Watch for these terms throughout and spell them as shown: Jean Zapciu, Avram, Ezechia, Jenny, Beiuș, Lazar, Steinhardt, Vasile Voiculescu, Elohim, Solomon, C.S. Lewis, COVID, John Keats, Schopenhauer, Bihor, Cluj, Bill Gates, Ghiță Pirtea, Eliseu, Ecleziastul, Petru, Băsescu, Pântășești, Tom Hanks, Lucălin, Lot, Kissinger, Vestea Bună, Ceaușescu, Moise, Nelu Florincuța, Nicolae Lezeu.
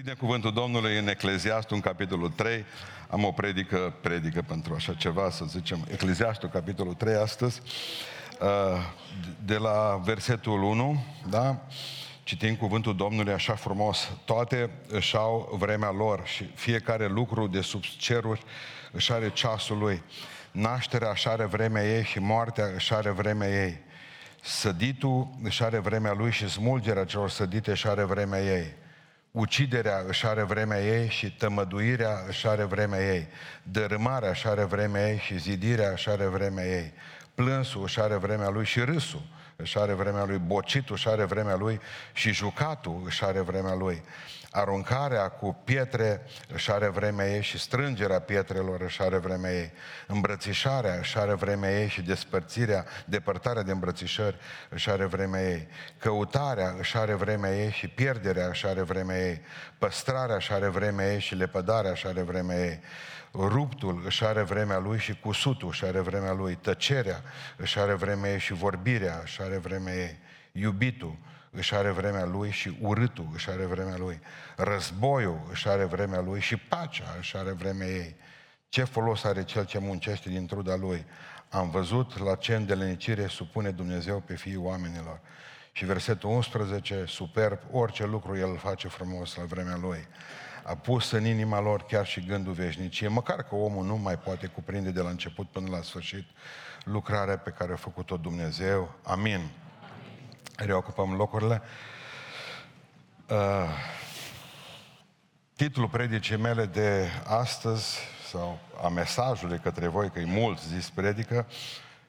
Scrie cuvântul Domnului în Ecleziastul, în capitolul 3. Am o predică pentru așa ceva, să zicem. Ecleziastul, capitolul 3, astăzi, de la versetul 1, da? Citim cuvântul Domnului așa frumos. Toate își au vremea lor și fiecare lucru de sub ceruri își are ceasul lui. Nașterea își are vremea ei și moartea își are vremea ei. Săditul își are vremea lui și smulgerea celor sădite își are vremea ei. Uciderea își are vremea ei și tămăduirea își are vremea ei. Dărâmarea își are vremea ei și zidirea își are vremea ei. Plânsul își are vremea lui și râsul își are vremea lui. Bocitul își are vremea lui și jucatul își are vremea lui. Aruncarea cu pietre își are vremea ei și strângerea pietrelor își are vremea ei. Îmbrățișarea își are vremea ei și depărtarea de îmbrățișări își are vremea ei. Căutarea își are vremea ei și pierderea își are vremea ei. Păstrarea își are vremea ei și lepădarea își are vremea ei. Ruptul își are vremea lui și cusutul își are vremea lui. Tăcerea își are vremea ei și vorbirea își are vremea ei. Iubitul își are vremea lui și urâtul își are vremea lui. Războiul își are vremea lui și pacea își are vremea ei. Ce folos are cel ce muncește din truda lui? Am văzut la ce îndelenire supune Dumnezeu pe fiii oamenilor. Și versetul 11, superb, orice lucru El îl face frumos la vremea lui. A pus în inima lor chiar și gândul veșnicie, măcar că omul nu mai poate cuprinde de la început până la sfârșit lucrarea pe care a făcut-o Dumnezeu. Amin. Reocupăm locurile. Titlul predicii mele de astăzi, sau a mesajului către voi, că e mult zis predică,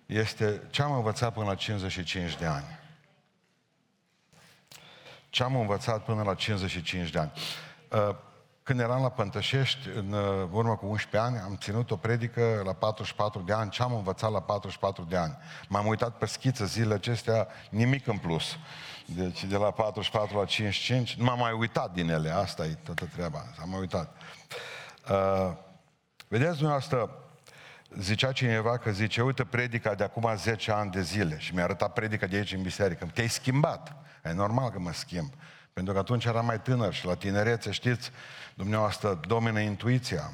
este ce am învățat până la 55 de ani. Ce am învățat până la 55 de ani. Când eram la Pântășești, în urmă cu 11 ani, am ținut o predică la 44 de ani. Ce am învățat la 44 de ani? M-am uitat pe schiță zilele acestea, nimic în plus. Deci de la 44 la 55, nu m-am mai uitat din ele. Asta e toată treaba, am mai uitat. Vedeți dumneavoastră, zicea cineva că zice, uite predica de acum 10 ani de zile. Și mi-a arătat predica de aici în biserică. Te-ai schimbat. E normal că mă schimb. Pentru că atunci eram mai tânăr și la tinerețe, știți, dumneavoastră domină intuiția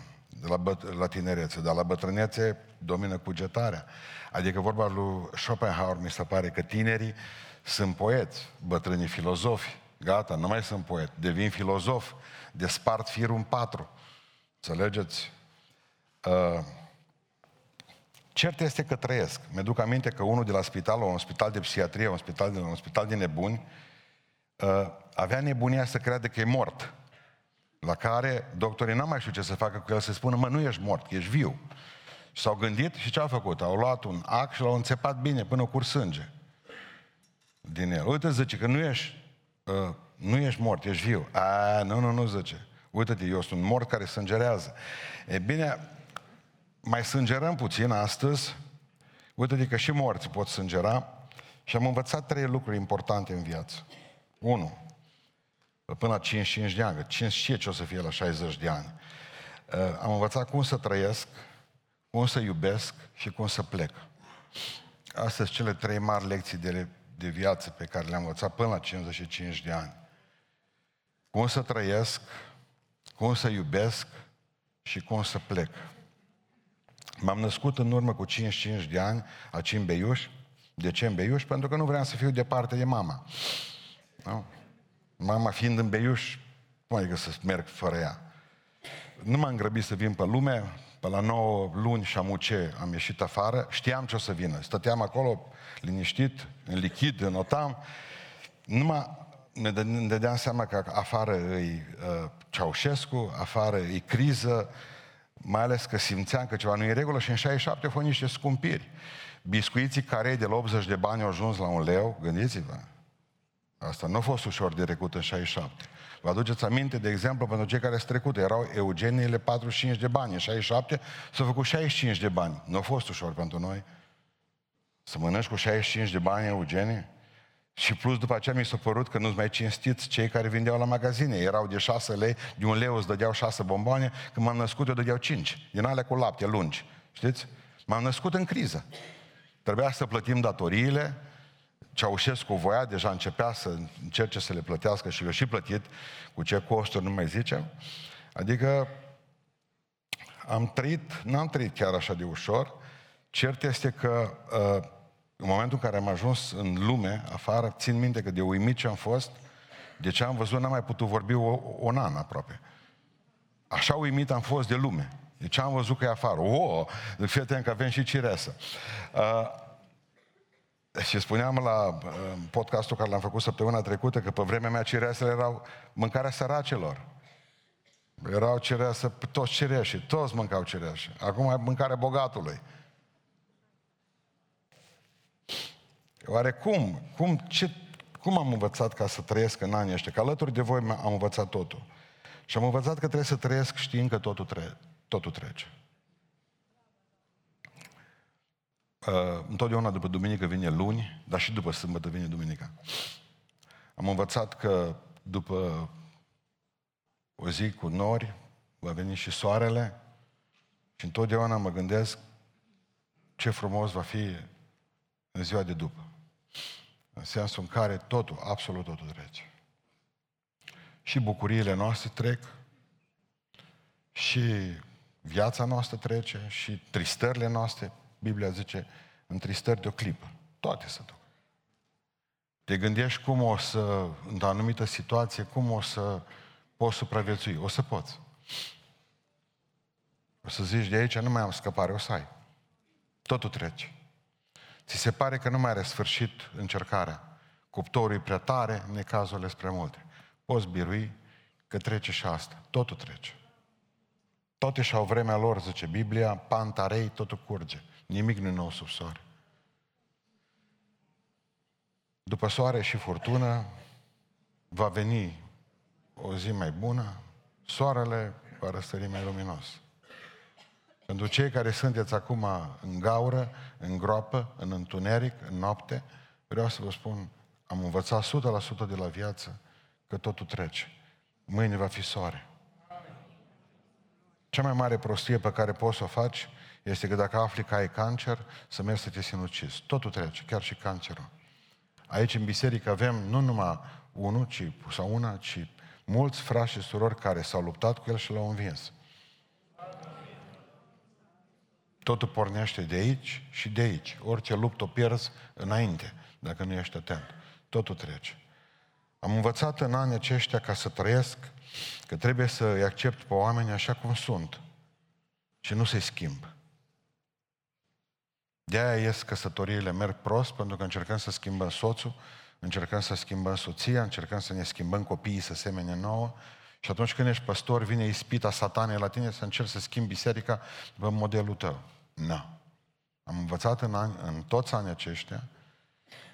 la tinerețe, dar la bătrânețe domină cugetarea. Adică vorba lui Schopenhauer, mi se pare că tinerii sunt poeți, bătrânii filozofi, gata, nu mai sunt poet, devin filozof, despart firul în patru. Înțelegeți? Cert este că trăiesc. Mi-aduc aminte că unul de la spital, un spital de psihiatrie, un spital de nebuni, avea nebunia să creadă că e mort. La care doctorii n-au mai știut ce să facă cu el, să spună, mă, nu ești mort, ești viu. Și s-au gândit și ce-au făcut? Au luat un ac și l-au înțepat bine până curs sânge din el. Uite, zice, că nu ești mort, ești viu. A, nu, zice. Uite-te, eu sunt mort care sângerează. E bine, mai sângerăm puțin astăzi. Uite-te că și morți pot sângera. Și am învățat 3 lucruri importante în viață. 1. Până la 55 de ani, că cine știe ce o să fie la 60 de ani. Am învățat cum să trăiesc, cum să iubesc și cum să plec. Astea sunt cele 3 mari lecții de viață pe care le-am învățat până la 55 de ani. Cum să trăiesc, cum să iubesc și cum să plec. M-am născut în urmă cu 55 de ani, aici în Beiuș. De ce în Beiuș? Pentru că nu vreau să fiu departe de mama. Nu? Mama fiind în Beiuș, nu adică să merg fără ea. Nu m-am grăbit să vin pe lume, pe la 9 luni și am ieșit afară, știam ce o să vină. Stăteam acolo, liniștit, în lichid, înotam. Numai ne dădeam seama că afară e Ceaușescu, afară e criză, mai ales că simțeam că ceva nu e în regulă și în 67 au fost niște scumpiri. Biscuiții care de la 80 de bani au ajuns la 1 leu, gândiți-vă. Asta nu a fost ușor de trecut în 67. Vă aduceți aminte, de exemplu, pentru cei care sunt trecută, erau eugeniile 45 de bani. În 67 s-au făcut 65 de bani. Nu a fost ușor pentru noi să mănânci cu 65 de bani eugenie. Și plus după aceea mi s-a părut că nu-ți mai cinstiți cei care vindeau la magazine. Erau de 6 lei, de 1 leu îți dădeau 6 bomboane, când m-am născut eu dădeau 5. Din alea cu lapte lungi, știți? M-am născut în criză. Trebuia să plătim datoriile, Ceaușescu voia, deja începea să încerce să le plătească și le-a și plătit, cu ce costuri nu mai zicem. Adică n-am trăit chiar așa de ușor. Cert este că în momentul în care am ajuns în lume, afară, țin minte că de uimit ce am fost, de ce am văzut, n-am mai putut vorbi un an aproape. Așa uimit am fost de lume. De ce am văzut că e afară. O, fii atent că avem și cireasă. Și spuneam la podcastul care l-am făcut săptămâna trecută că pe vremea mea cireasele erau mâncarea săracelor. Erau cireasă, toți cireașii, toți mâncau cireașii. Acum e mâncarea bogatului. Oare cum am învățat ca să trăiesc în anii ăștia? Că alături de voi am învățat totul. Și am învățat că trebuie să trăiesc știind că totul trece. Întotdeauna după duminică vine luni, dar și după sâmbătă vine duminica. Am învățat că după o zi cu nori va veni și soarele și întotdeauna mă gândesc ce frumos va fi în ziua de după. În sensul în care totul, absolut totul trece. Și bucuriile noastre trec, și viața noastră trece, și tristările noastre, Biblia zice, întristări de o clipă. Toate se duc. Te gândești cum o să, într-o anumită situație, cum o să poți supraviețui. O să poți. O să zici, de aici nu mai am scăpare, o să ai. Totul trece. Ți se pare că nu mai are sfârșit încercarea. Cuptorul e prea tare, necazurile sunt prea multe. Poți birui că trece și asta. Totul trece. Toate și-au vremea lor, zice Biblia, pantarei, totul curge. Nimic nu-i nou sub soare. După soare și furtună va veni o zi mai bună, soarele va răsări mai luminos. Pentru cei care sunteți acum în gaură, în groapă, în întuneric, în noapte, vreau să vă spun, am învățat 100% de la viață că totul trece. Mâine va fi soare. Cea mai mare prostie pe care poți să o faci este că dacă afli că ai cancer, să mergi să te sinucizi. Totul trece, chiar și cancerul. Aici în biserică avem nu numai unul sau una, ci mulți frați și surori care s-au luptat cu el și l-au învins. Totul pornește de aici și de aici. Orice luptă o pierzi înainte, dacă nu ești atent. Totul trece. Am învățat în anii aceștia ca să trăiesc, că trebuie să îi accept pe oameni așa cum sunt și nu să-i schimb. De-aia ies căsătoriile, merg prost, pentru că încercăm să schimbăm soțul, încercăm să schimbăm soția, încercăm să ne schimbăm copiii să semene nouă și atunci când ești păstor, vine ispita satanei la tine să încerci să schimbi biserica după modelul tău. Nu. Am învățat în toți anii aceștia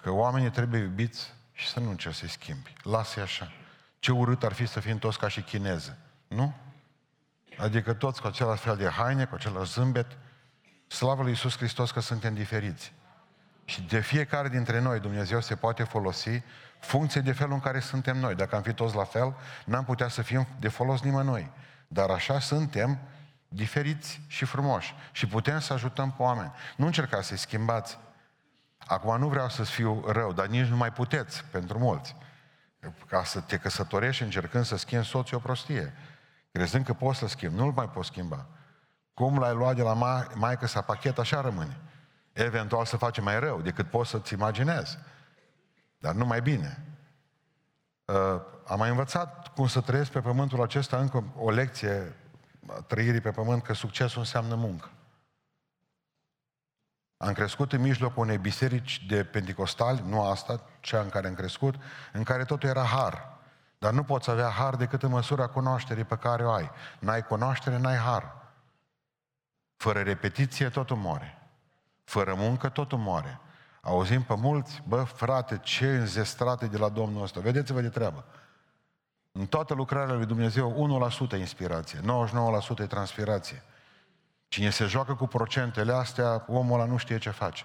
că oamenii trebuie iubiți și să nu încerci să-i schimbi. Lasă-i așa. Ce urât ar fi să fim toți ca și chineze, nu? Adică toți cu același fel de haine, cu același zâmbet. Slavă lui Iisus Hristos că suntem diferiți. Și de fiecare dintre noi Dumnezeu se poate folosi funcție de felul în care suntem noi. Dacă am fi toți la fel, n-am putea să fim de folos nimănui. Dar așa suntem diferiți și frumoși. Și putem să ajutăm pe oameni. Nu încercați să-i schimbați. Acum nu vreau să fiu rău, dar nici nu mai puteți pentru mulți. Ca să te căsătorești încercând să schimbi soții o prostie. Crezând că poți să schimbi, nu-l mai poți schimba. Cum l-ai luat de la maică sa pachet, așa rămâne. Eventual să face mai rău decât poți să-ți imaginezi. Dar nu mai bine. Am mai învățat cum să trăiesc pe pământul acesta, încă o lecție a trăirii pe pământ, că succesul înseamnă muncă. Am crescut în mijlocul unei biserici de penticostali, nu asta, cea în care am crescut, în care totul era har. Dar nu poți avea har decât în măsura cunoașterii pe care o ai. N-ai cunoaștere, n-ai har. Fără repetiție, totul moare. Fără muncă, totul moare. Auzim pe mulți, bă, frate, ce înzestrate de la Domnul ăsta. Vedeți-vă de treabă. În toată lucrarea lui Dumnezeu, 1% e inspirație, 99% e transpirație. Cine se joacă cu procentele astea, omul ăla nu știe ce face.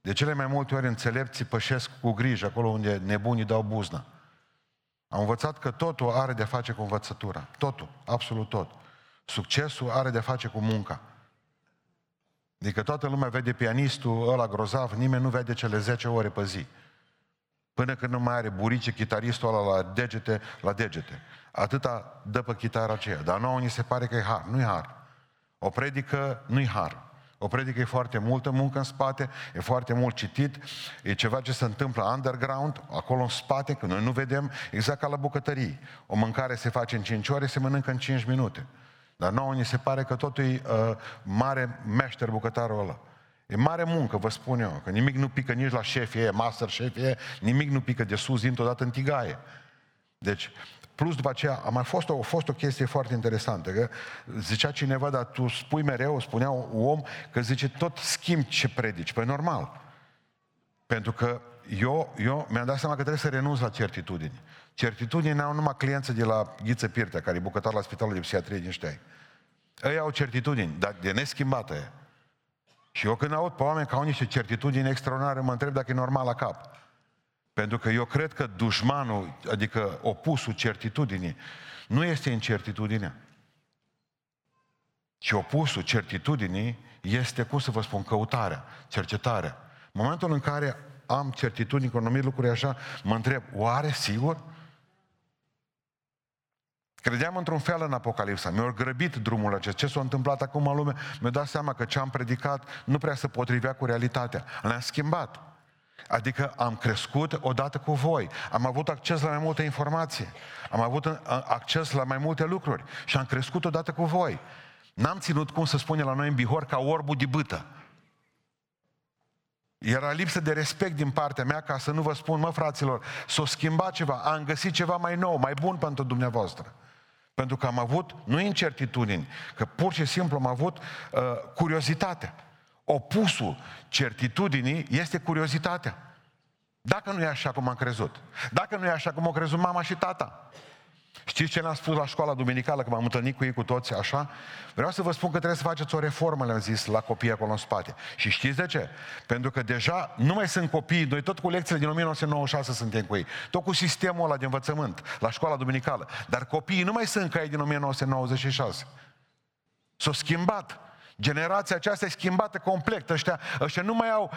De cele mai multe ori înțelepții pășesc cu grijă acolo unde nebunii dau buzna. Am învățat că totul are de-a face cu învățătura. Totul, absolut tot. Succesul are de-a face cu munca. Adică toată lumea vede pianistul ăla grozav, nimeni nu vede cele 10 ore pe zi. Până când nu mai are burice, chitaristul ăla la degete. Atâta dă pe chitara aceea. Dar nouă ni se pare că e har. Nu-i har. O predică nu-i har. O predică e foarte multă muncă în spate, e foarte mult citit, e ceva ce se întâmplă underground, acolo în spate, că noi nu vedem, exact ca la bucătării. O mâncare se face în 5 ore, se mănâncă în 5 minute. Dar nouă ni se pare că totul e mare meșter bucătarul ăla. E mare muncă, vă spun eu, că nimic nu pică nici la șefie, master șefie, nimic nu pică de sus, dintr-o dată în tigaie. Deci, plus după aceea, a fost o chestie foarte interesantă, că zicea cineva, dar tu spui mereu, spunea un om, că zice, tot schimbi ce predici, păi normal. Pentru că eu mi-am dat seama că trebuie să renunț la certitudini. Certitudini n-au numai clienții de la Ghiță Pirtea, care e bucătar la spitalul de psihiatrie din Șteai. Ei au certitudini, dar de neschimbată e. Și eu când aud pe oameni că au niște certitudini extraordinare, mă întreb dacă e normal la cap. Pentru că eu cred că dușmanul, adică opusul certitudinii, nu este incertitudinea. Și opusul certitudinii este, cum să vă spun, căutarea, cercetarea. În momentul în care am certitudini, că numit lucruri așa, mă întreb, oare sigur? Credeam într-un fel în Apocalipsa, mi-au grăbit drumul acesta. Ce s-a întâmplat acum în lume, mi-a dat seama că ce am predicat nu prea se potrivea cu realitatea. Le-am schimbat. Adică am crescut odată cu voi, am avut acces la mai multe informații, am avut acces la mai multe lucruri și am crescut odată cu voi. N-am ținut, cum se spune la noi în Bihor, ca orbul de bâtă. Era lipsă de respect din partea mea ca să nu vă spun, mă fraților, s-o schimba ceva, am găsit ceva mai nou, mai bun pentru dumneavoastră. Pentru că am avut, nu incertitudini, că pur și simplu am avut curiozitate. Opusul certitudinii este curiozitatea. Dacă nu e așa cum am crezut, dacă nu e așa cum au crezut mama și tata. Știți ce ne-a spus la școala duminicală, că m-am întâlnit cu ei cu toți așa? Vreau să vă spun că trebuie să faceți o reformă, le-am zis, la copiii acolo în spate. Și știți de ce? Pentru că deja nu mai sunt copii, noi tot cu lecțiile din 1996 suntem cu ei, tot cu sistemul ăla de învățământ, la școala duminicală. Dar copiii nu mai sunt ca ei din 1996. S-au schimbat. Generația aceasta e schimbată complet. Ăștia nu mai au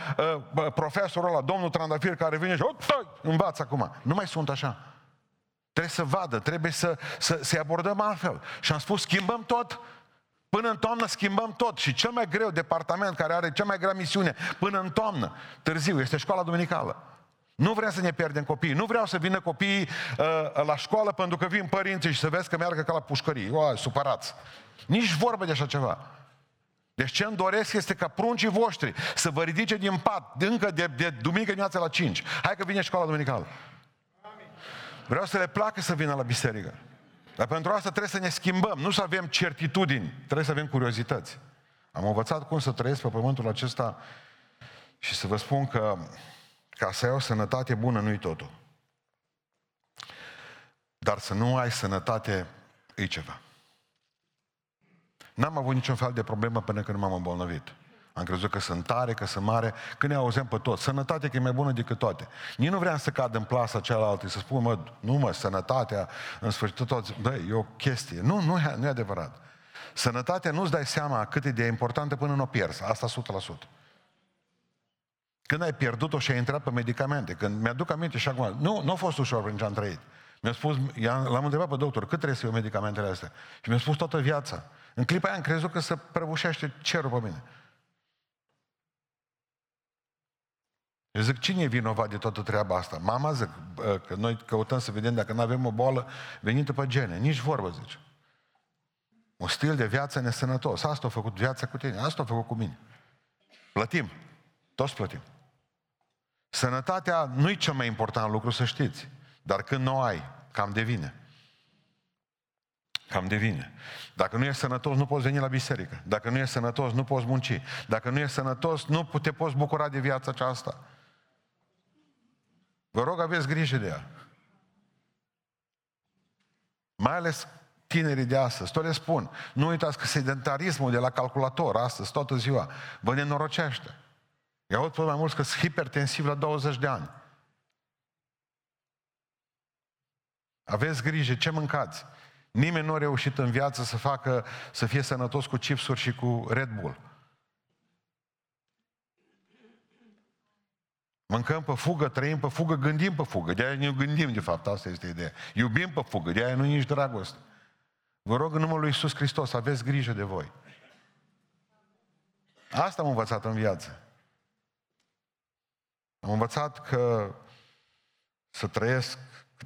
profesorul ăla, domnul Trandafir, care vine și învață acum. Nu mai sunt așa. Trebuie să vadă, trebuie să-i abordăm altfel. Și am spus, schimbăm tot. Până în toamnă schimbăm tot. Și cel mai greu departament, care are cea mai grea misiune, până în toamnă, târziu, este școala duminicală. Nu vrem să ne pierdem copiii. Nu vreau să vină copiii la școală pentru că vin părinții și să vezi că meargă ca la pușcării. O, supărați. Nici vorbă de așa ceva. Deci ce îmi doresc este ca pruncii voștri să vă ridice din pat încă de duminică dimineața la 5. Hai că vine școala duminicală. Vreau să le placă să vină la biserică. Dar pentru asta trebuie să ne schimbăm, nu să avem certitudini, trebuie să avem curiozități. Am învățat cum să trăiesc pe pământul acesta și să vă spun că ca să ai o sănătate bună nu-i totul. Dar să nu ai sănătate e ceva. N-am avut niciun fel de problemă până când m-am îmbolnăvit. Am crezut că sunt tare, că sunt mare, că ne auzim pe toți. Sănătatea că e mai bună decât toate. Nici nu vreau să cad în plasa cealaltă, să spun, sănătatea, în sfârșit toți, e o chestie. Nu e adevărat. Sănătatea nu-ți dai seama cât e de importantă până n-o pierzi. Asta 100%. Când ai pierdut-o și ai intrat pe medicamente, când mi-aduc aminte și acum, nu a fost ușor prin ce am trăit. Mi-a spus, l-am întrebat pe doctor, cât trebuie să iau medicamentele astea? Și mi-a spus toată viața. În clipa aia am crezut că se prăbușește cerul pe mine. Eu zic, cine e vinovat de toată treaba asta? Mama, zic, că noi căutăm să vedem dacă nu avem o boală venită pe gene. Nici vorbă, zice. Un stil de viață nesănătos. Asta a făcut viața cu tine, asta a făcut cu mine. Plătim. Toți plătim. Sănătatea nu-i cel mai important lucru, să știți. Dar când nu o ai, cam devine. Dacă nu e sănătos, nu poți veni la biserică. Dacă nu e sănătos, nu poți munci. Dacă nu e sănătos, nu te poți bucura de viața aceasta. Vă rog, aveți grijă de ea. Mai ales tinerii de astăzi. Tot le spun, nu uitați că sedentarismul de la calculator astăzi, toată ziua, vă nenorocește. Eu aud tot mai mulți că sunt hipertensivi la 20 de ani. Aveți grijă ce mâncați. Nimeni nu a reușit în viață să fie sănătos cu chipsuri și cu Red Bull. Mâncăm pe fugă, trăim pe fugă, gândim pe fugă. De-aia ne gândim, de fapt, asta este ideea. Iubim pe fugă, de-aia nu e nici dragoste. Vă rog în numele lui Iisus Hristos, aveți grijă de voi. Asta am învățat în viață. Am învățat că să trăiesc,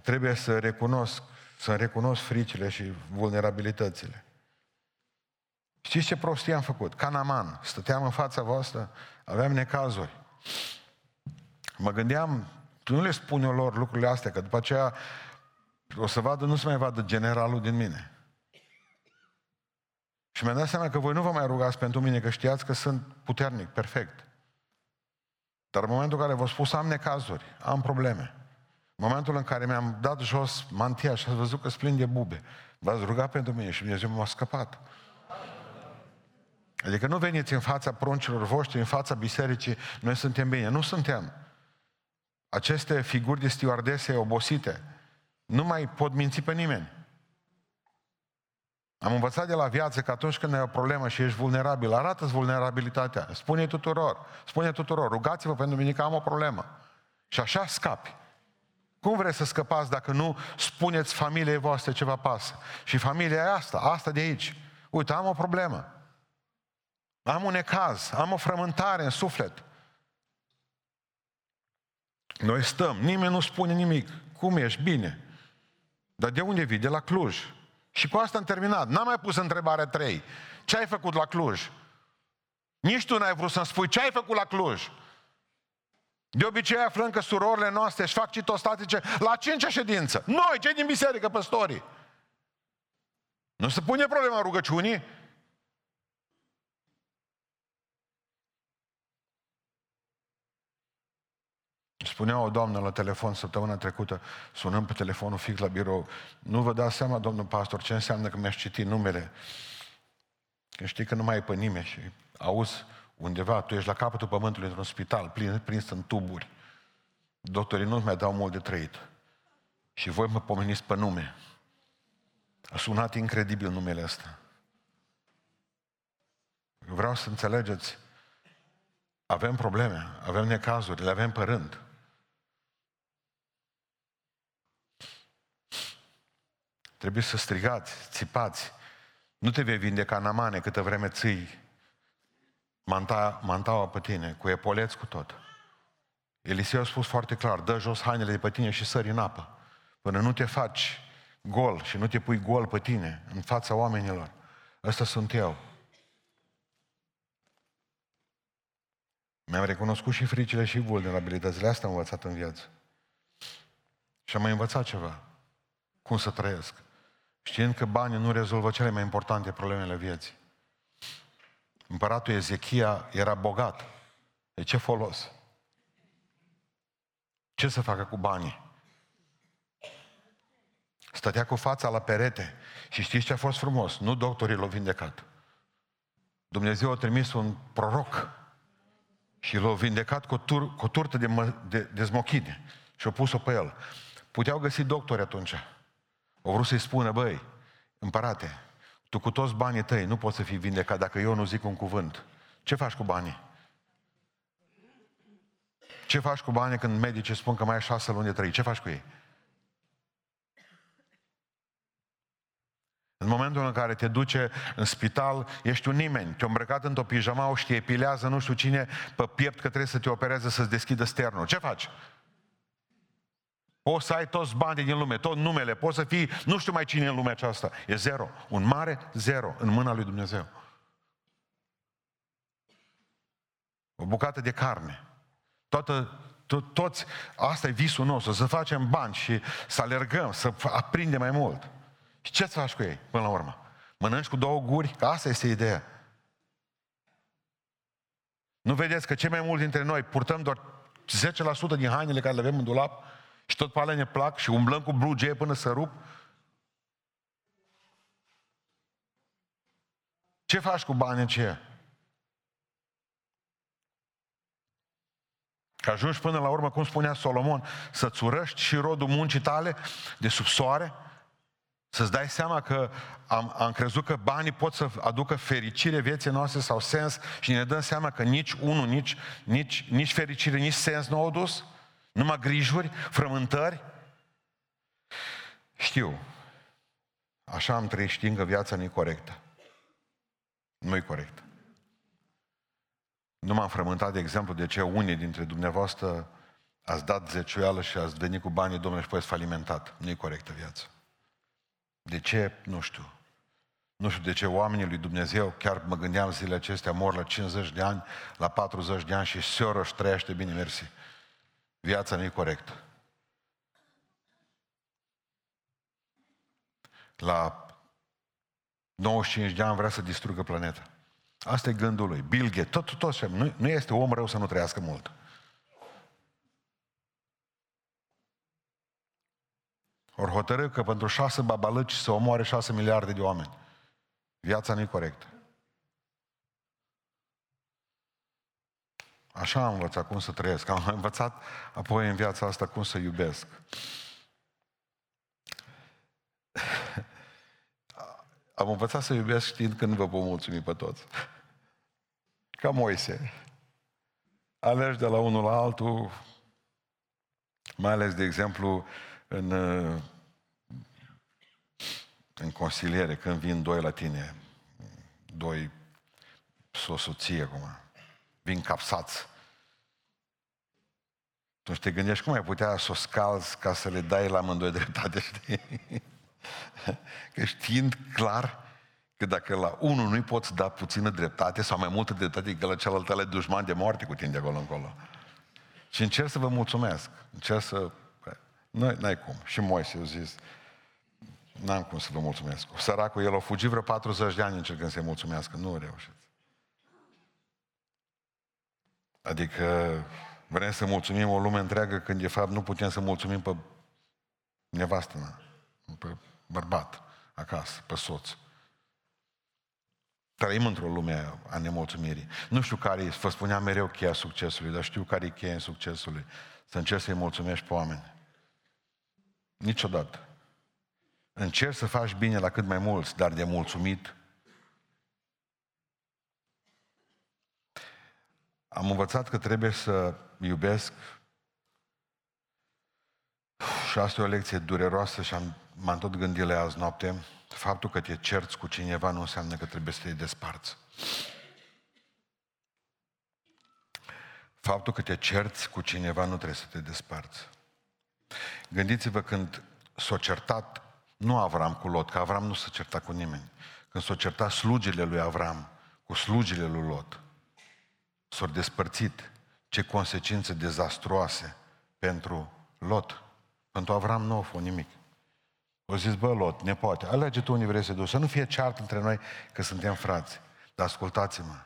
trebuie să recunosc, să-mi recunosc fricile și vulnerabilitățile. Știți ce prostie am făcut? Ca Naaman, stăteam în fața voastră, aveam necazuri. Mă gândeam, nu le spun eu lor lucrurile astea, că după aceea o să vadă, nu se mai vadă generalul din mine. Și mi-am dat seama că voi nu vă mai rugați pentru mine, că știați că sunt puternic, perfect. Dar în momentul în care v-am spus, am necazuri, am probleme. În momentul în care mi-am dat jos mantia și ați văzut că-s plin de bube, v-ați rugat pentru mine și Dumnezeu m-a scăpat. Adică nu veniți în fața pruncilor voștri, în fața bisericii, noi suntem bine. Nu suntem. Aceste figuri de stewardese obosite nu mai pot minți pe nimeni. Am învățat de la viață că atunci când ai o problemă și ești vulnerabil, arată-ți vulnerabilitatea. Spune tuturor, rugați-vă pentru mine că am o problemă. Și așa scapi. Cum vreți să scăpați dacă nu spuneți familiei voastre ce vă pasă? Și familia e asta de aici. Uite, am o problemă. Am un necaz, am o frământare în suflet. Noi stăm, nimeni nu spune nimic. Cum ești? Bine. Dar de unde vii? De la Cluj. Și cu asta am terminat. N-am mai pus întrebarea 3. Ce ai făcut la Cluj? Nici tu n-ai vrut să-mi spui ce ai făcut la Cluj. De obicei aflăm că surorile noastre își fac citostatice la 5-a ședință. Noi, cei din biserică, păstorii. Nu se pune problema rugăciunii. Spunea o doamnă la telefon săptămâna trecută, sunând pe telefonul fix la birou, nu vă dați seama, domnul pastor, ce înseamnă că mi-aș citi numele. Că știi că nu mai e pe nimeni și auzi undeva, tu ești la capătul pământului într-un spital, prins în tuburi. Doctorii nu-mi mai dau mult de trăit. Și voi mă pomeniți pe nume. A sunat incredibil numele ăsta. Eu vreau să înțelegeți, avem probleme, avem necazuri, le avem pe rând. Trebuie să strigați, țipați. Nu te vei vindeca, Namane, câtă vreme ții mantaua pe tine, cu epoleți, cu tot. Eliseu a spus foarte clar, dă jos hainele de pe tine și sări în apă, până nu te faci gol și nu te pui gol pe tine, în fața oamenilor. Ăsta sunt eu. Mi-am recunoscut și fricile și vulnerabilitățile. Asta am învățat în viață. Și am mai învățat ceva. Cum să trăiesc. Știind că banii nu rezolvă cele mai importante problemele vieții. Împăratul Ezechia era bogat. De ce folos? Ce să facă cu banii? Stătea cu fața la perete. Și știți ce a fost frumos? Nu doctorii l-au vindecat. Dumnezeu a trimis un proroc și l-au vindecat cu o turtă de smochine și au pus-o pe el. Puteau găsi doctori atunci. Au vrut să-i spună, băi, împărate, tu cu toți banii tăi nu poți să fii vindecat dacă eu nu zic un cuvânt. Ce faci cu banii? Ce faci cu banii când medicii spun că mai ai 6 luni de trăit? Ce faci cu ei? În momentul în care te duce în spital, ești un nimeni, te-a îmbrăcat într-o pijamau și te epilează nu știu cine pe piept că trebuie să te opereze să-ți deschidă sternul. Ce faci? Poți să ai toți banii din lume, tot numele, poți să fii nu știu mai cine în lumea aceasta. E zero. Un mare zero în mâna lui Dumnezeu. O bucată de carne. Toți, asta e visul nostru, să facem bani și să alergăm, să aprindem mai mult. Și ce să faci cu ei, până la urmă? Mănânci cu 2 guri? Că asta este ideea. Nu vedeți că cei mai mulți dintre noi purtăm doar 10% din hainele care le avem în dulap și tot pe alea ne plac și umblăm cu bluge până să rup? Ce faci cu banii aceia? Că ajungi până la urmă, cum spunea Solomon, să-ți urăști și rodul muncii tale de sub soare? Să-ți dai seama că am crezut că banii pot să aducă fericire vieții noastre sau sens și ne dăm seama că nici unul, nici fericire, nici sens nu au dus, numai grijuri, frământări. Știu, așa am trăit, știind că viața nu-i corectă. Nu-i corectă. Nu m-am frământat, de exemplu, de ce unii dintre dumneavoastră ați dat zeciuială și ați venit cu banii, domnule, și păi ați falimentat. Nu-i corectă viața. De ce? Nu știu. Nu știu de ce oamenii lui Dumnezeu, chiar mă gândeam zilele acestea, mor la 50 de ani, la 40 de ani și soră își trăiește bine, mersi. Viața nu-i corectă. La 95 de ani vrea să distrugă planeta. Asta e gândul lui. Bill Gates, tot. Nu este om rău să nu trăiască mult. Or hotărâi că pentru 6 babalăci să omoare 6 miliarde de oameni. Viața nu-i corectă. Așa am învățat cum să trăiesc. Am învățat apoi în viața asta cum să iubesc. Am învățat să iubesc știind când vă pot mulțumi pe toți. Ca Moise. Alegi de la unul la altul, mai ales, de exemplu, în consiliere, când vin doi la tine, doi soție acum, vin capsați. Atunci te gândești cum ai putea să o scalzi ca să le dai la amândoi dreptate, știi? Că știind clar că dacă la unul nu-i poți da puțină dreptate sau mai multă dreptate decât la cealaltă, ale dușman de moarte cu tine de acolo încolo. Și încerc să vă mulțumesc. Încerc să... N-ai cum. Și Moise a zis, n-am cum să vă mulțumesc. Săracul, el a fugit vreo 40 de ani încercând să-i mulțumească. Nu reușeți. Adică vrem să mulțumim o lume întreagă când de fapt nu putem să mulțumim pe nevastă mea, pe bărbat, acasă, pe soț. Trăim într-o lume a nemulțumirii. Nu știu care e, vă spuneam mereu cheia succesului, dar știu care e cheia în succesului. Să încerci să-i mulțumești pe oameni. Niciodată. Încerci să faci bine la cât mai mulți, dar de mulțumit. Am învățat că trebuie să iubesc. Și asta e o lecție dureroasă și m-am tot gândit la azi noapte. Faptul că te cerți cu cineva nu înseamnă că trebuie să te desparți. Faptul că te cerți cu cineva nu trebuie să te desparți. Gândiți-vă când s-a certat, nu Avram cu Lot, că Avram nu s-a certat cu nimeni. Când s-a certat slugile lui Avram cu slugile lui Lot, s-au despărțit. Ce consecințe dezastruoase pentru Lot. Pentru Avram nu a fost nimic. O zis, bă, Lot, nepoate, alege tu unde vrei să duci, să nu fie ceartă între noi că suntem frați. Dar ascultați-mă,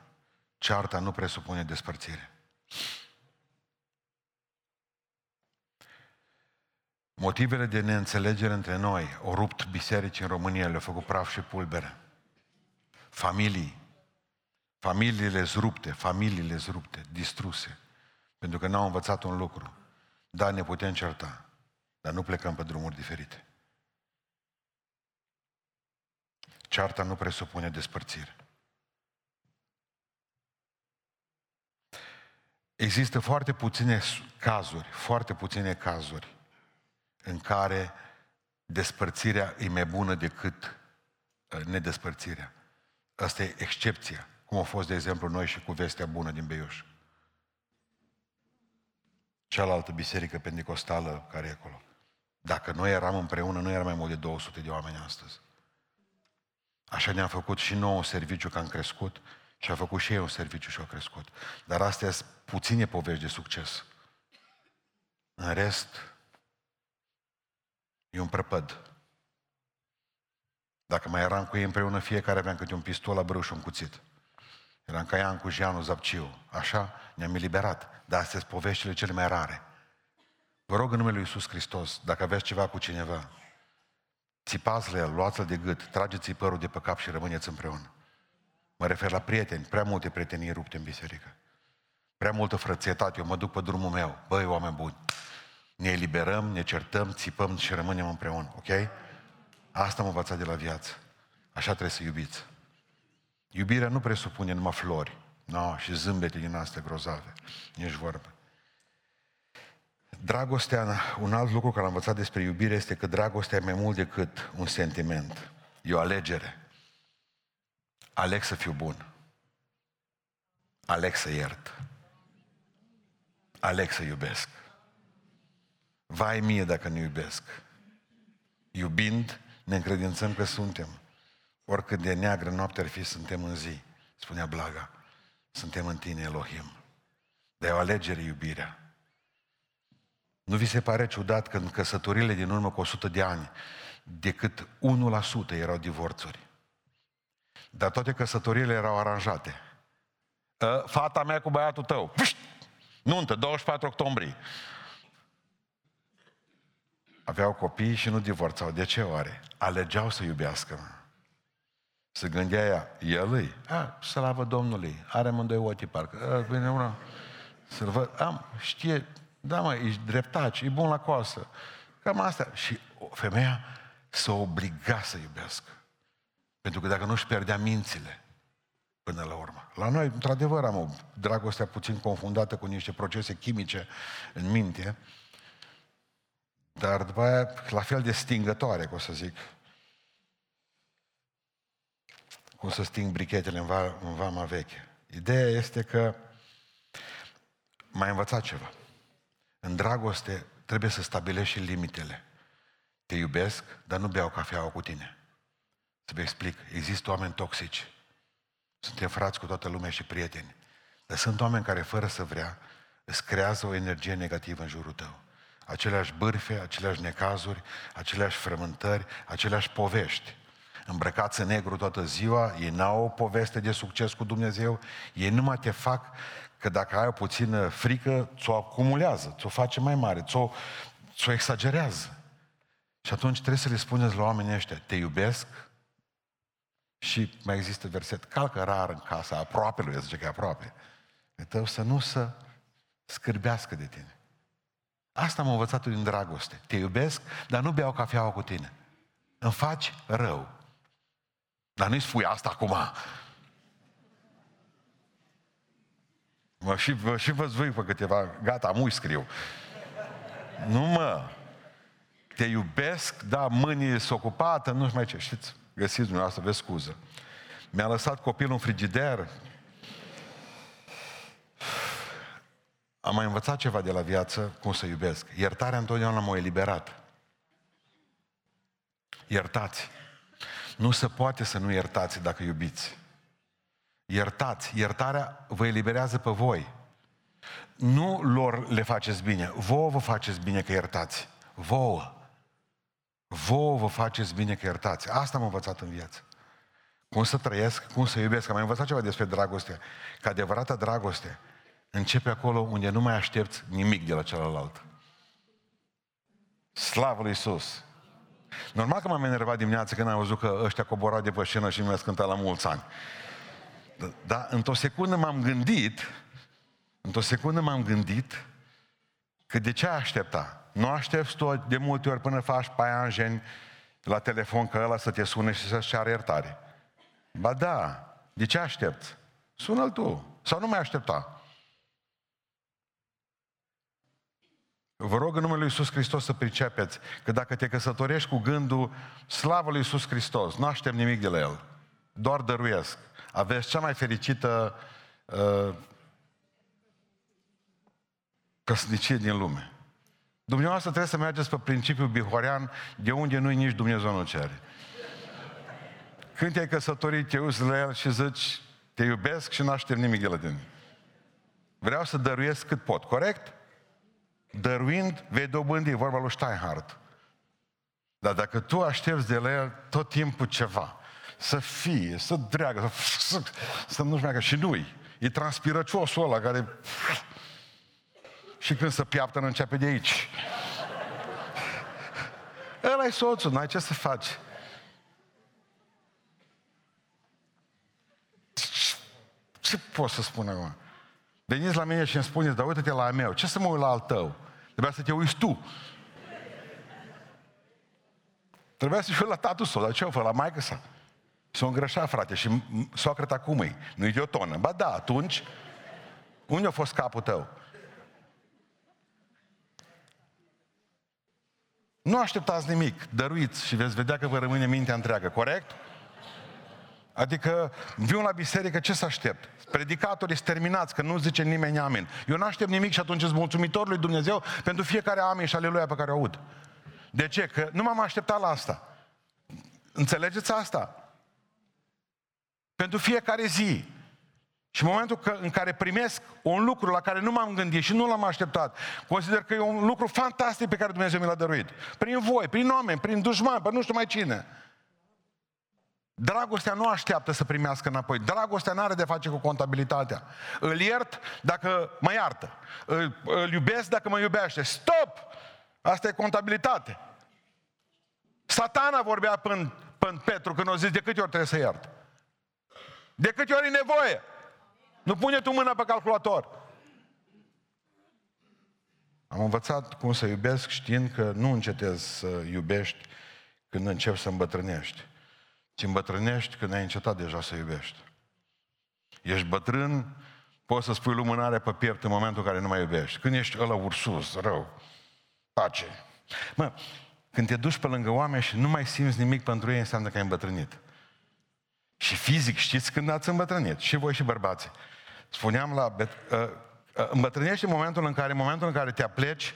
cearta nu presupune despărțire. Motivele de neînțelegere între noi au rupt biserici în România, le-au făcut praf și pulbere. Familiile rupte, distruse, pentru că n-au învățat un lucru. Da, ne putem certa, dar nu plecăm pe drumuri diferite. Cearta nu presupune despărțire. Există foarte puține cazuri în care despărțirea e mai bună decât nedespărțirea. Asta e excepția, cum a fost, de exemplu, noi și cu Vestea Bună din Beiuș. Cealaltă biserică pentecostală care e acolo. Dacă noi eram împreună, nu era mai mult de 200 de oameni astăzi. Așa ne-am făcut și nouă un serviciu că am crescut și a făcut și ei un serviciu și au crescut. Dar astea sunt puține povești de succes. În rest... e un prăpăd. Dacă mai eram cu ei împreună, fiecare aveam câte un pistol la brâu și un cuțit. Eram ca Ian cu Jean Zapciu. Așa ne-am eliberat. Dar astea sunt poveștile cele mai rare. Vă rog în numele Lui Iisus Hristos, dacă aveți ceva cu cineva, țipați-l el, luați-l de gât, trageți-i părul de pe cap și rămâneți împreună. Mă refer la prieteni. Prea multe prietenii rupte în biserică. Prea multă frățietate. Eu mă duc pe drumul meu. Băi, oameni buni. Ne eliberăm, ne certăm, țipăm și rămânem împreună, ok? Asta am învățat de la viață. Așa trebuie să iubiți. Iubirea nu presupune numai flori. No, și zâmbete din astea grozave. Nici vorbă. Dragostea, un alt lucru care am învățat despre iubire este că dragostea e mai mult decât un sentiment. E o alegere. Aleg să fiu bun. Aleg să iert. Aleg să iubesc. Vai mie dacă nu iubesc. Iubind, ne încredințăm că suntem. Oricât de neagră noapte ar fi, suntem în zi. Spunea Blaga. Suntem în tine, Elohim. Dar e o alegere iubirea. Nu vi se pare ciudat că în căsătorile din urmă cu 100 de ani, decât 1% erau divorțuri. Dar toate căsătorile erau aranjate. Fata mea cu băiatul tău. Pușt! Nuntă, 24 octombrie. Aveau copii și nu divorțau. De ce oare? Alegeau să iubească. Se gândea ea, el-i? Slavă Domnului, are amândoi ochi parcă. Bine, una. Să-l văd. Știe, da mă, ești dreptaci, e bun la coasă. Cam asta. Și femeia s-a obligat să iubească. Pentru că dacă nu își pierdea mințile până la urmă. La noi, într-adevăr, am o dragoste puțin confundată cu niște procese chimice în minte, dar după aia, la fel de stingătoare, cum să zic. Cum să sting brichetele în vama veche. Ideea este că m-ai învățat ceva. În dragoste trebuie să stabilești și limitele. Te iubesc, dar nu beau cafeaua cu tine. Să vă explic, există oameni toxici. Suntem frați cu toată lumea și prieteni. Dar sunt oameni care, fără să vrea, îți creează o energie negativă în jurul tău. Aceleași bârfe, aceleași necazuri, aceleași frământări, aceleași povești. Îmbrăcați în negru toată ziua, ei n-au o poveste de succes cu Dumnezeu, ei numai te fac că dacă ai o puțină frică, ți-o acumulează, ți-o face mai mare, ți-o exagerează. Și atunci trebuie să le spuneți la oamenii ăștia, te iubesc. Și mai există verset, calcă rar în casa aproape lui, zice că e aproape. E tău să nu se scârbească de tine. Asta am învățat din dragoste. Te iubesc, dar nu beau cafeaua cu tine. Îmi faci rău. Dar nu-i spui asta acum. Mă și vă zvâi pe câteva, gata, am scriu. Nu mă. Te iubesc, dar mâinile sunt ocupată, nu știu mai ce, știți? Găsiți dumneavoastră, aveți scuză. Mi-a lăsat copilul în frigider. Am mai învățat ceva de la viață, cum să iubesc. Iertarea întotdeauna m-a eliberat. Iertați. Nu se poate să nu iertați dacă iubiți. Iertați. Iertarea vă eliberează pe voi. Nu lor le faceți bine. Vouă vă faceți bine că iertați. Vouă vă faceți bine că iertați. Asta am învățat în viață. Cum să trăiesc, cum să iubesc. Am mai învățat ceva despre dragoste. Că adevărata dragoste începe acolo unde nu mai aștepți nimic de la celălalt. Slavă lui Iisus! Normal că m-am enervat dimineața când am văzut că ăștia coborau de pe scenă și mi-a cântat la mulți ani. Dar într-o secundă m-am gândit că de ce aștepta? Nu aștepți tot de multe ori până faci paianjeni la telefon că ăla să te sune și să-ți ceară iertare. Ba da, de ce aștepți? Sună-l tu. Sau nu mai aștepta. Vă rog în numele lui Iisus Hristos să pricepeți că dacă te căsătorești cu gândul slavă lui Iisus Hristos, nu aștept nimic de la El, doar dăruiesc. Aveți cea mai fericită căsnicie din lume. Dumneavoastră trebuie să mergeți pe principiul bihorean de unde nu-i nici Dumnezeu nu cere. Când te-ai căsătorit, te uiți la El și zici te iubesc și nu aștept nimic de la tine. Vreau să dăruiesc cât pot, corect? Dăruind, vei dobândi, vorba lui Steinhardt. Dar dacă tu aștepți de la El tot timpul ceva, să fie, să dreagă, să nu-și meargă, și nu-i. E transpirăciosul ăla care... Și când se piaptănă, începe de aici. Ăla-i soțul, n-ai ce să faci. Ce pot să spun acum? Veniți la mine și îmi spuneți, dar uite-te la al meu, ce să mă uit la al tău? Trebuia să te uiți tu. Trebuia să fie la tatăl său, dar ce-o fă, la maică sa? S-o îngrășa, frate, și soacră ta cum e? Nu-i de o tonă. Ba da, atunci, unde a fost capul tău? Nu așteptați nimic, dăruiți și veți vedea că vă rămâne mintea întreagă, corect? Adică, viu la biserică, ce să aștept? Predicatorii sunt terminați, că nu zice nimeni amin. Eu nu aștept nimic și atunci sunt mulțumitor lui Dumnezeu pentru fiecare amin și aleluia pe care o aud. De ce? Că nu m-am așteptat la asta. Înțelegeți asta? Pentru fiecare zi. Și în momentul în care primesc un lucru la care nu m-am gândit și nu l-am așteptat, consider că e un lucru fantastic pe care Dumnezeu mi l-a dăruit. Prin voi, prin oameni, prin dușmani, prin nu știu mai cine. Dragostea nu așteaptă să primească înapoi. Dragostea nu are de face cu contabilitatea. Îl iert dacă mă iartă. Îl iubesc dacă mă iubește. Stop! Asta e contabilitate. Satana vorbea până Petru când o zis de câte ori trebuie să iert. De câte ori e nevoie. Nu pune tu mâna pe calculator. Am învățat cum să iubesc știind că nu încetezi să iubești când începi să îmbătrânești. Ci îmbătrânești când ai încetat deja să iubești. Ești bătrân, poți să spui lumânarea pe piept în momentul în care nu mai iubești. Când ești ăla ursus, rău, pace. Mă, când te duci pe lângă oameni și nu mai simți nimic pentru ei, înseamnă că ai îmbătrânit. Și fizic, știți când ați îmbătrânit? Și voi și bărbații. Spuneam la... îmbătrânești în momentul în care te apleci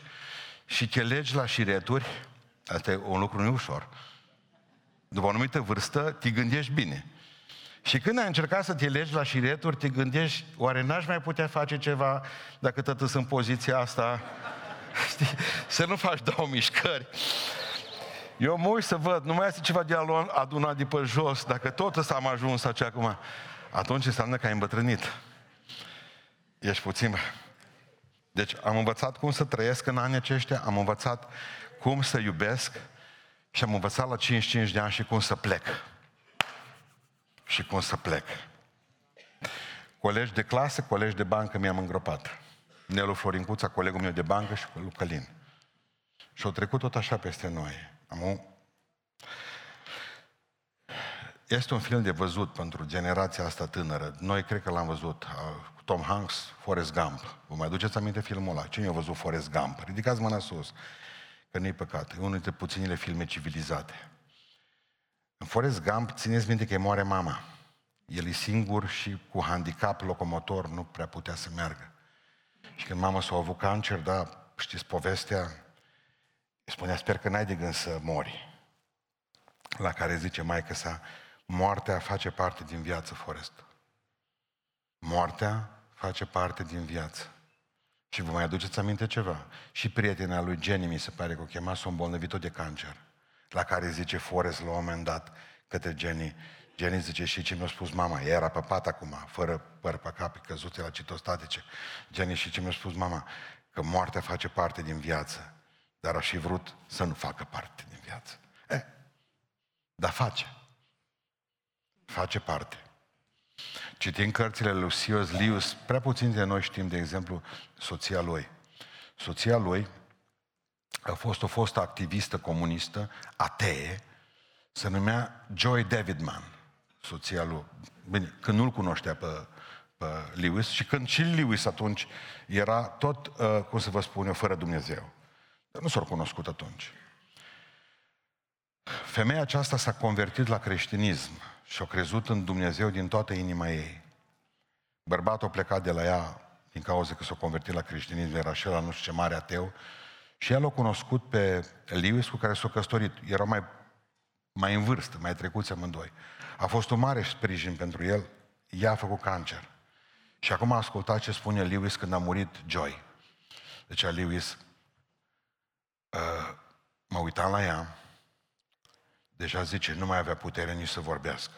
și te legi la șireturi. Asta e un lucru nu ușor. După o anumită vârstă, te gândești bine. Și când ai încercat să te legi la șireturi, te gândești, oare n-aș mai putea face ceva dacă tot sunt în poziția asta? Știi? Să nu faci două mișcări. Eu mă uit să văd, nu mai este ceva de adunat de pe jos, dacă tot ăsta am ajuns așa acum, atunci înseamnă că ai îmbătrânit. Ești puțin. Deci am învățat cum să trăiesc în anii aceștia, am învățat cum să iubesc și am învățat la 55 de ani și cum să plec. Și cum să plec. Colegi de clasă, colegi de bancă mi-am îngropat. Nelu Florincuța, colegul meu de bancă și Lucălin. Și au trecut tot așa peste noi. Este un film de văzut pentru generația asta tânără. Noi cred că l-am văzut. Tom Hanks, Forrest Gump. Vă mai duceți aminte filmul ăla? Cine a văzut Forrest Gump? Ridicați mâna sus. Că nu-i păcat. E unul dintre puținile filme civilizate. În Forrest Gump, țineți minte că îi moare mama. El e singur și cu handicap locomotor nu prea putea să meargă. Și când mama s-a avut cancer, da, știți povestea, spunea, sper că n-ai de gând să mori. La care zice maică sa, moartea face parte din viață, Forrest. Moartea face parte din viață. Și vă mai aduceți aminte ceva? Și prietena lui Jenny, mi se pare că o chema, s-a îmbolnăvit-o de cancer. La care zice Forrest la un moment dat către Jenny. Jenny zice, și ce mi-a spus mama? Ea era pe pat acum, fără păr pe cap, căzute la citostatice. Jenny, și ce mi-a spus mama? Că moartea face parte din viață. Dar aș fi vrut să nu facă parte din viață. Dar face. Face parte. Citind cărțile lui C.S. Lewis, prea puțin de noi știm, de exemplu, soția lui. Soția lui a fost o fostă activistă comunistă, atee, se numea Joy Davidman, soția lui. Bine, când nu-l cunoștea pe Lewis și când și Lewis atunci era tot, cum să vă spun eu, fără Dumnezeu. Nu s-au cunoscut atunci. Femeia aceasta s-a convertit la creștinism și a crezut în Dumnezeu din toată inima ei. Bărbatul a plecat de la ea din cauza că s-a convertit la creștinism, era și ăla nu știu ce mare ateu, și el a cunoscut pe Lewis cu care s-a căsătorit. Era mai în vârstă, mai trecuți amândoi. A fost un mare sprijin pentru el, ea a făcut cancer. Și acum a ascultat ce spune Lewis când a murit Joy. Deci Lewis... mă uitam la ea, deja zice, nu mai avea putere nici să vorbească.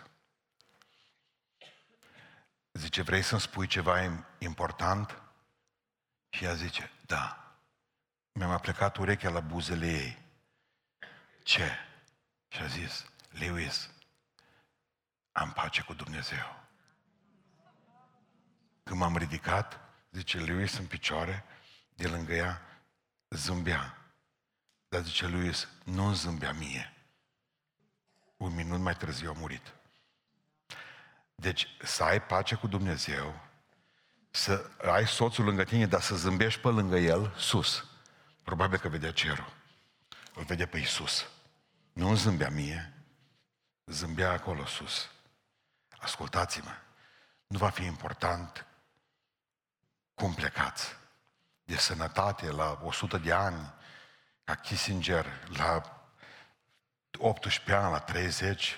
Zice, vrei să-mi spui ceva important? Și ea zice, da. Mi-am aplecat urechea la buzele ei. Ce? Și a zis, Lewis, am pace cu Dumnezeu. Când m-am ridicat, zice, Lewis în picioare, de lângă ea, zâmbea. Dar zice Lewis, nu-mi zâmbea mie, un minut mai târziu a murit. Deci să ai pace cu Dumnezeu, să ai soțul lângă tine, dar să zâmbești pe lângă el, sus. Probabil că vedea cerul. Îl vedea pe Iisus. Nu zâmbea mie, zâmbea acolo sus. Ascultați-mă, nu va fi important cum plecați. De sănătate la 100 de ani, ca Kissinger la 18 ani, la 30,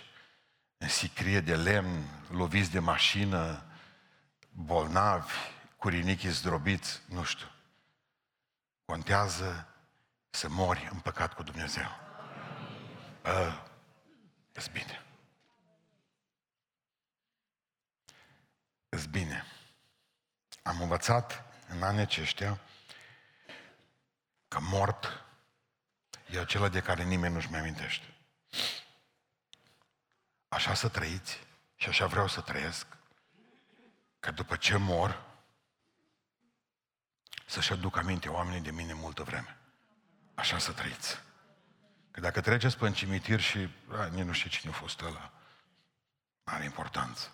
în sicrie de lemn, loviți de mașină, bolnavi, cu rinichii zdrobiți, nu știu. Contează să mori în păcat cu Dumnezeu. Îți bine. Îți bine. Am învățat în anii aceștia că mort e acela de care nimeni nu-și mai amintește. Așa să trăiți și așa vreau să trăiesc, că după ce mor să-și aduc aminte oamenii de mine multă vreme. Așa să trăiți. Că dacă treceți pe un cimitir și nu știu cine a fost ăla, are importanță.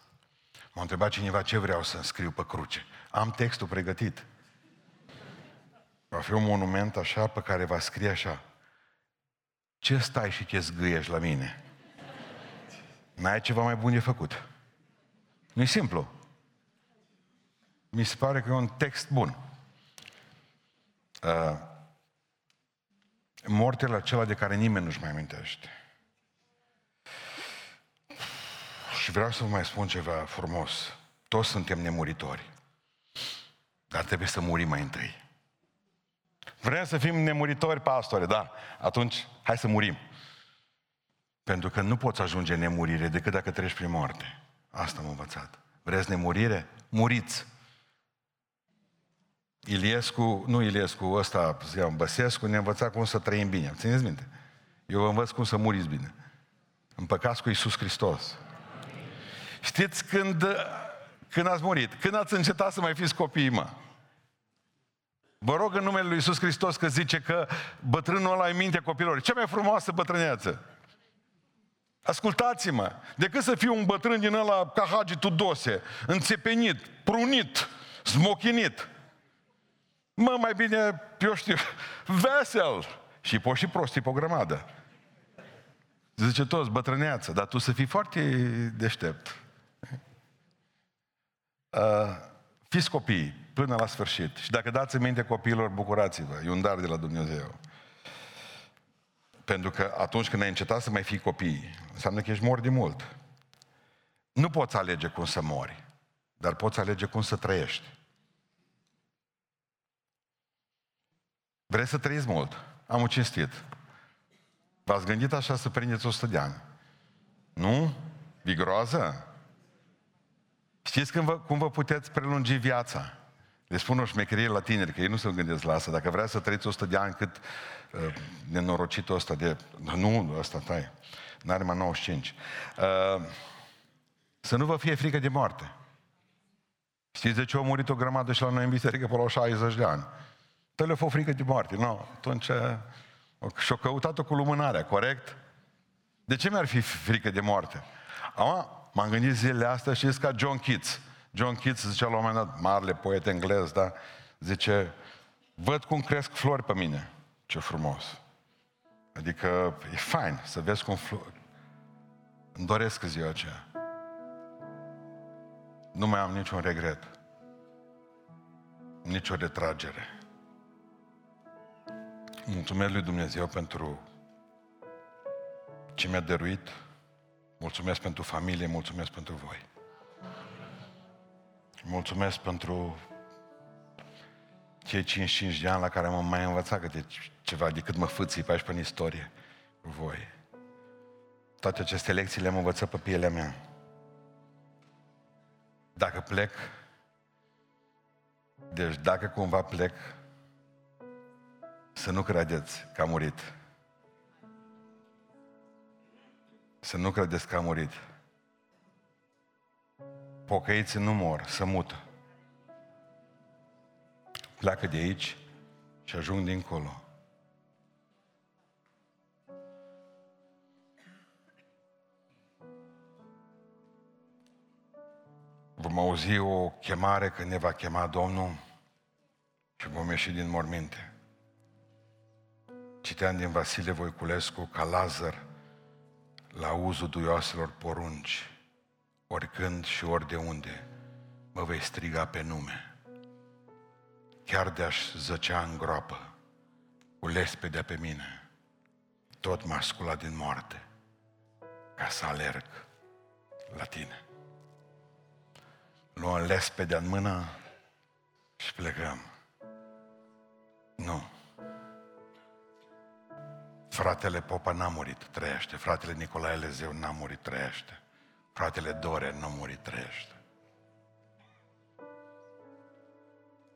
M-a întrebat cineva ce vreau să-mi scriu pe cruce. Am textul pregătit. Va fi un monument așa pe care va scrie așa: ce stai și ce zgâiești la mine? N-ai ceva mai bun de făcut. Nu-i simplu. Mi se pare că e un text bun. Mortele acela de care nimeni nu-și mai amintește. Și vreau să vă mai spun ceva frumos. Toți suntem nemuritori. Dar trebuie să murim mai întâi. Vrem să fim nemuritori, pastore, da. Atunci, hai să murim. Pentru că nu poți ajunge nemurire decât dacă treci prin moarte. Asta am învățat. Vreți nemurire? Muriți! Băsescu ne-a învățat cum să trăim bine. Țineți minte? Eu vă învăț cum să muriți bine. Împăcați cu Iisus Hristos. Amin. Știți când ați murit? Când ați încetat să mai fiți copiii, mă? Vă rog în numele lui Iisus Hristos, că zice că bătrânul ăla e mintea copilor. Cea mai frumoasă bătrâneață. Ascultați-mă, decât să fiu un bătrân din ăla ca Hagi Tudose, înțepenit, prunit, smochinit. Mă, mai bine, eu știu, vesel. Și poți și prostii pe o grămadă. Zice toți, bătrâneață, dar tu să fii foarte deștept. Fiți copii până la sfârșit. Și dacă dați în minte copiilor, bucurați-vă. E un dar de la Dumnezeu. Pentru că atunci când ai încetat să mai fii copii, înseamnă că ești mort de mult. Nu poți alege cum să mori, dar poți alege cum să trăiești. Vreți să trăiți mult? Am cinstit. V-ați gândit așa să prindeți 100 de ani? Nu? Vigroază? Știți cum vă puteți prelungi viața? Le spun o șmecherie la tineri, că ei nu se gândesc la asta. Dacă vrea să trăiți 100 de ani cât nenorocitul ăsta de... Nu, ăsta, tai. N-are mai 95. Să nu vă fie frică de moarte. Știți de ce a murit o grămadă și la noi în biserică pe la 60 de ani? Tăi le-a fost frică de moarte. No, atunci și-o căutat-o cu lumânarea, corect? De ce mi-ar fi frică de moarte? M-am gândit zilele astea, știți, ca John Keats. John Keats zicea la un moment dat, marele poet englez, da? Zice, văd cum cresc flori pe mine. Ce frumos. Adică e fain să vezi cum flori. Îmi doresc ziua aceea. Nu mai am niciun regret. Nici o retragere. Mulțumesc lui Dumnezeu pentru ce mi-a dăruit. Mulțumesc pentru familie, mulțumesc pentru voi. Mulțumesc pentru cei 55 de ani la care m-am mai învățat câte ceva, decât mă fâții pe aici prin istorie cu voi. Toate aceste lecții le-am învățat pe pielea mea. Dacă plec, deci dacă cumva plec, să nu credeți că a murit. Să nu credeți că a murit. Pocăiții nu mor, se mută. Pleacă de aici și ajung dincolo. vom auzi o chemare când ne va chema Domnul și vom ieși din morminte. Citeam din Vasile Voiculescu ca Lazar la uzul duioaselor porunci, oricând și ori de unde mă vei striga pe nume. Chiar de-aș zăcea în groapă, cu lespedea pe mine, tot m-aș scula din moarte, ca să alerg la tine. Luăm lespedea în mână și plecăm. Nu. Fratele Popa n-a murit, trăiește. Fratele Nicolae Lezeu n-a murit, trăiește. Fratele Dore n-a murit, trăiește.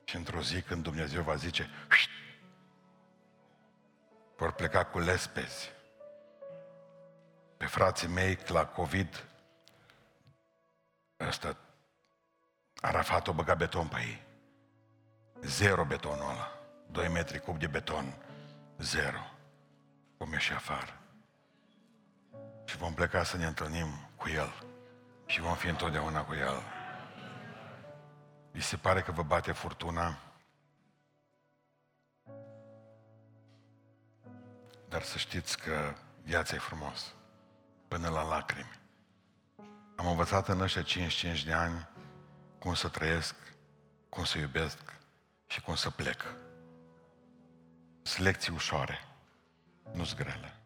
Și într-o zi când Dumnezeu va zice, vor pleca cu lespezi. Pe frații mei la COVID, ăsta Arafat o băga beton pe ei. Zero betonul ăla. 2 metri cub de beton. Zero. Vom ieși afară. Și vom pleca să ne întâlnim cu el. Și vom fi întotdeauna cu el. Vi se pare că vă bate furtuna? Dar să știți că viața e frumoasă. Până la lacrimi. Am învățat în ăștia 55 de ani cum să trăiesc, cum să iubesc și cum să plec. Sunt lecții ușoare, nu-s grele.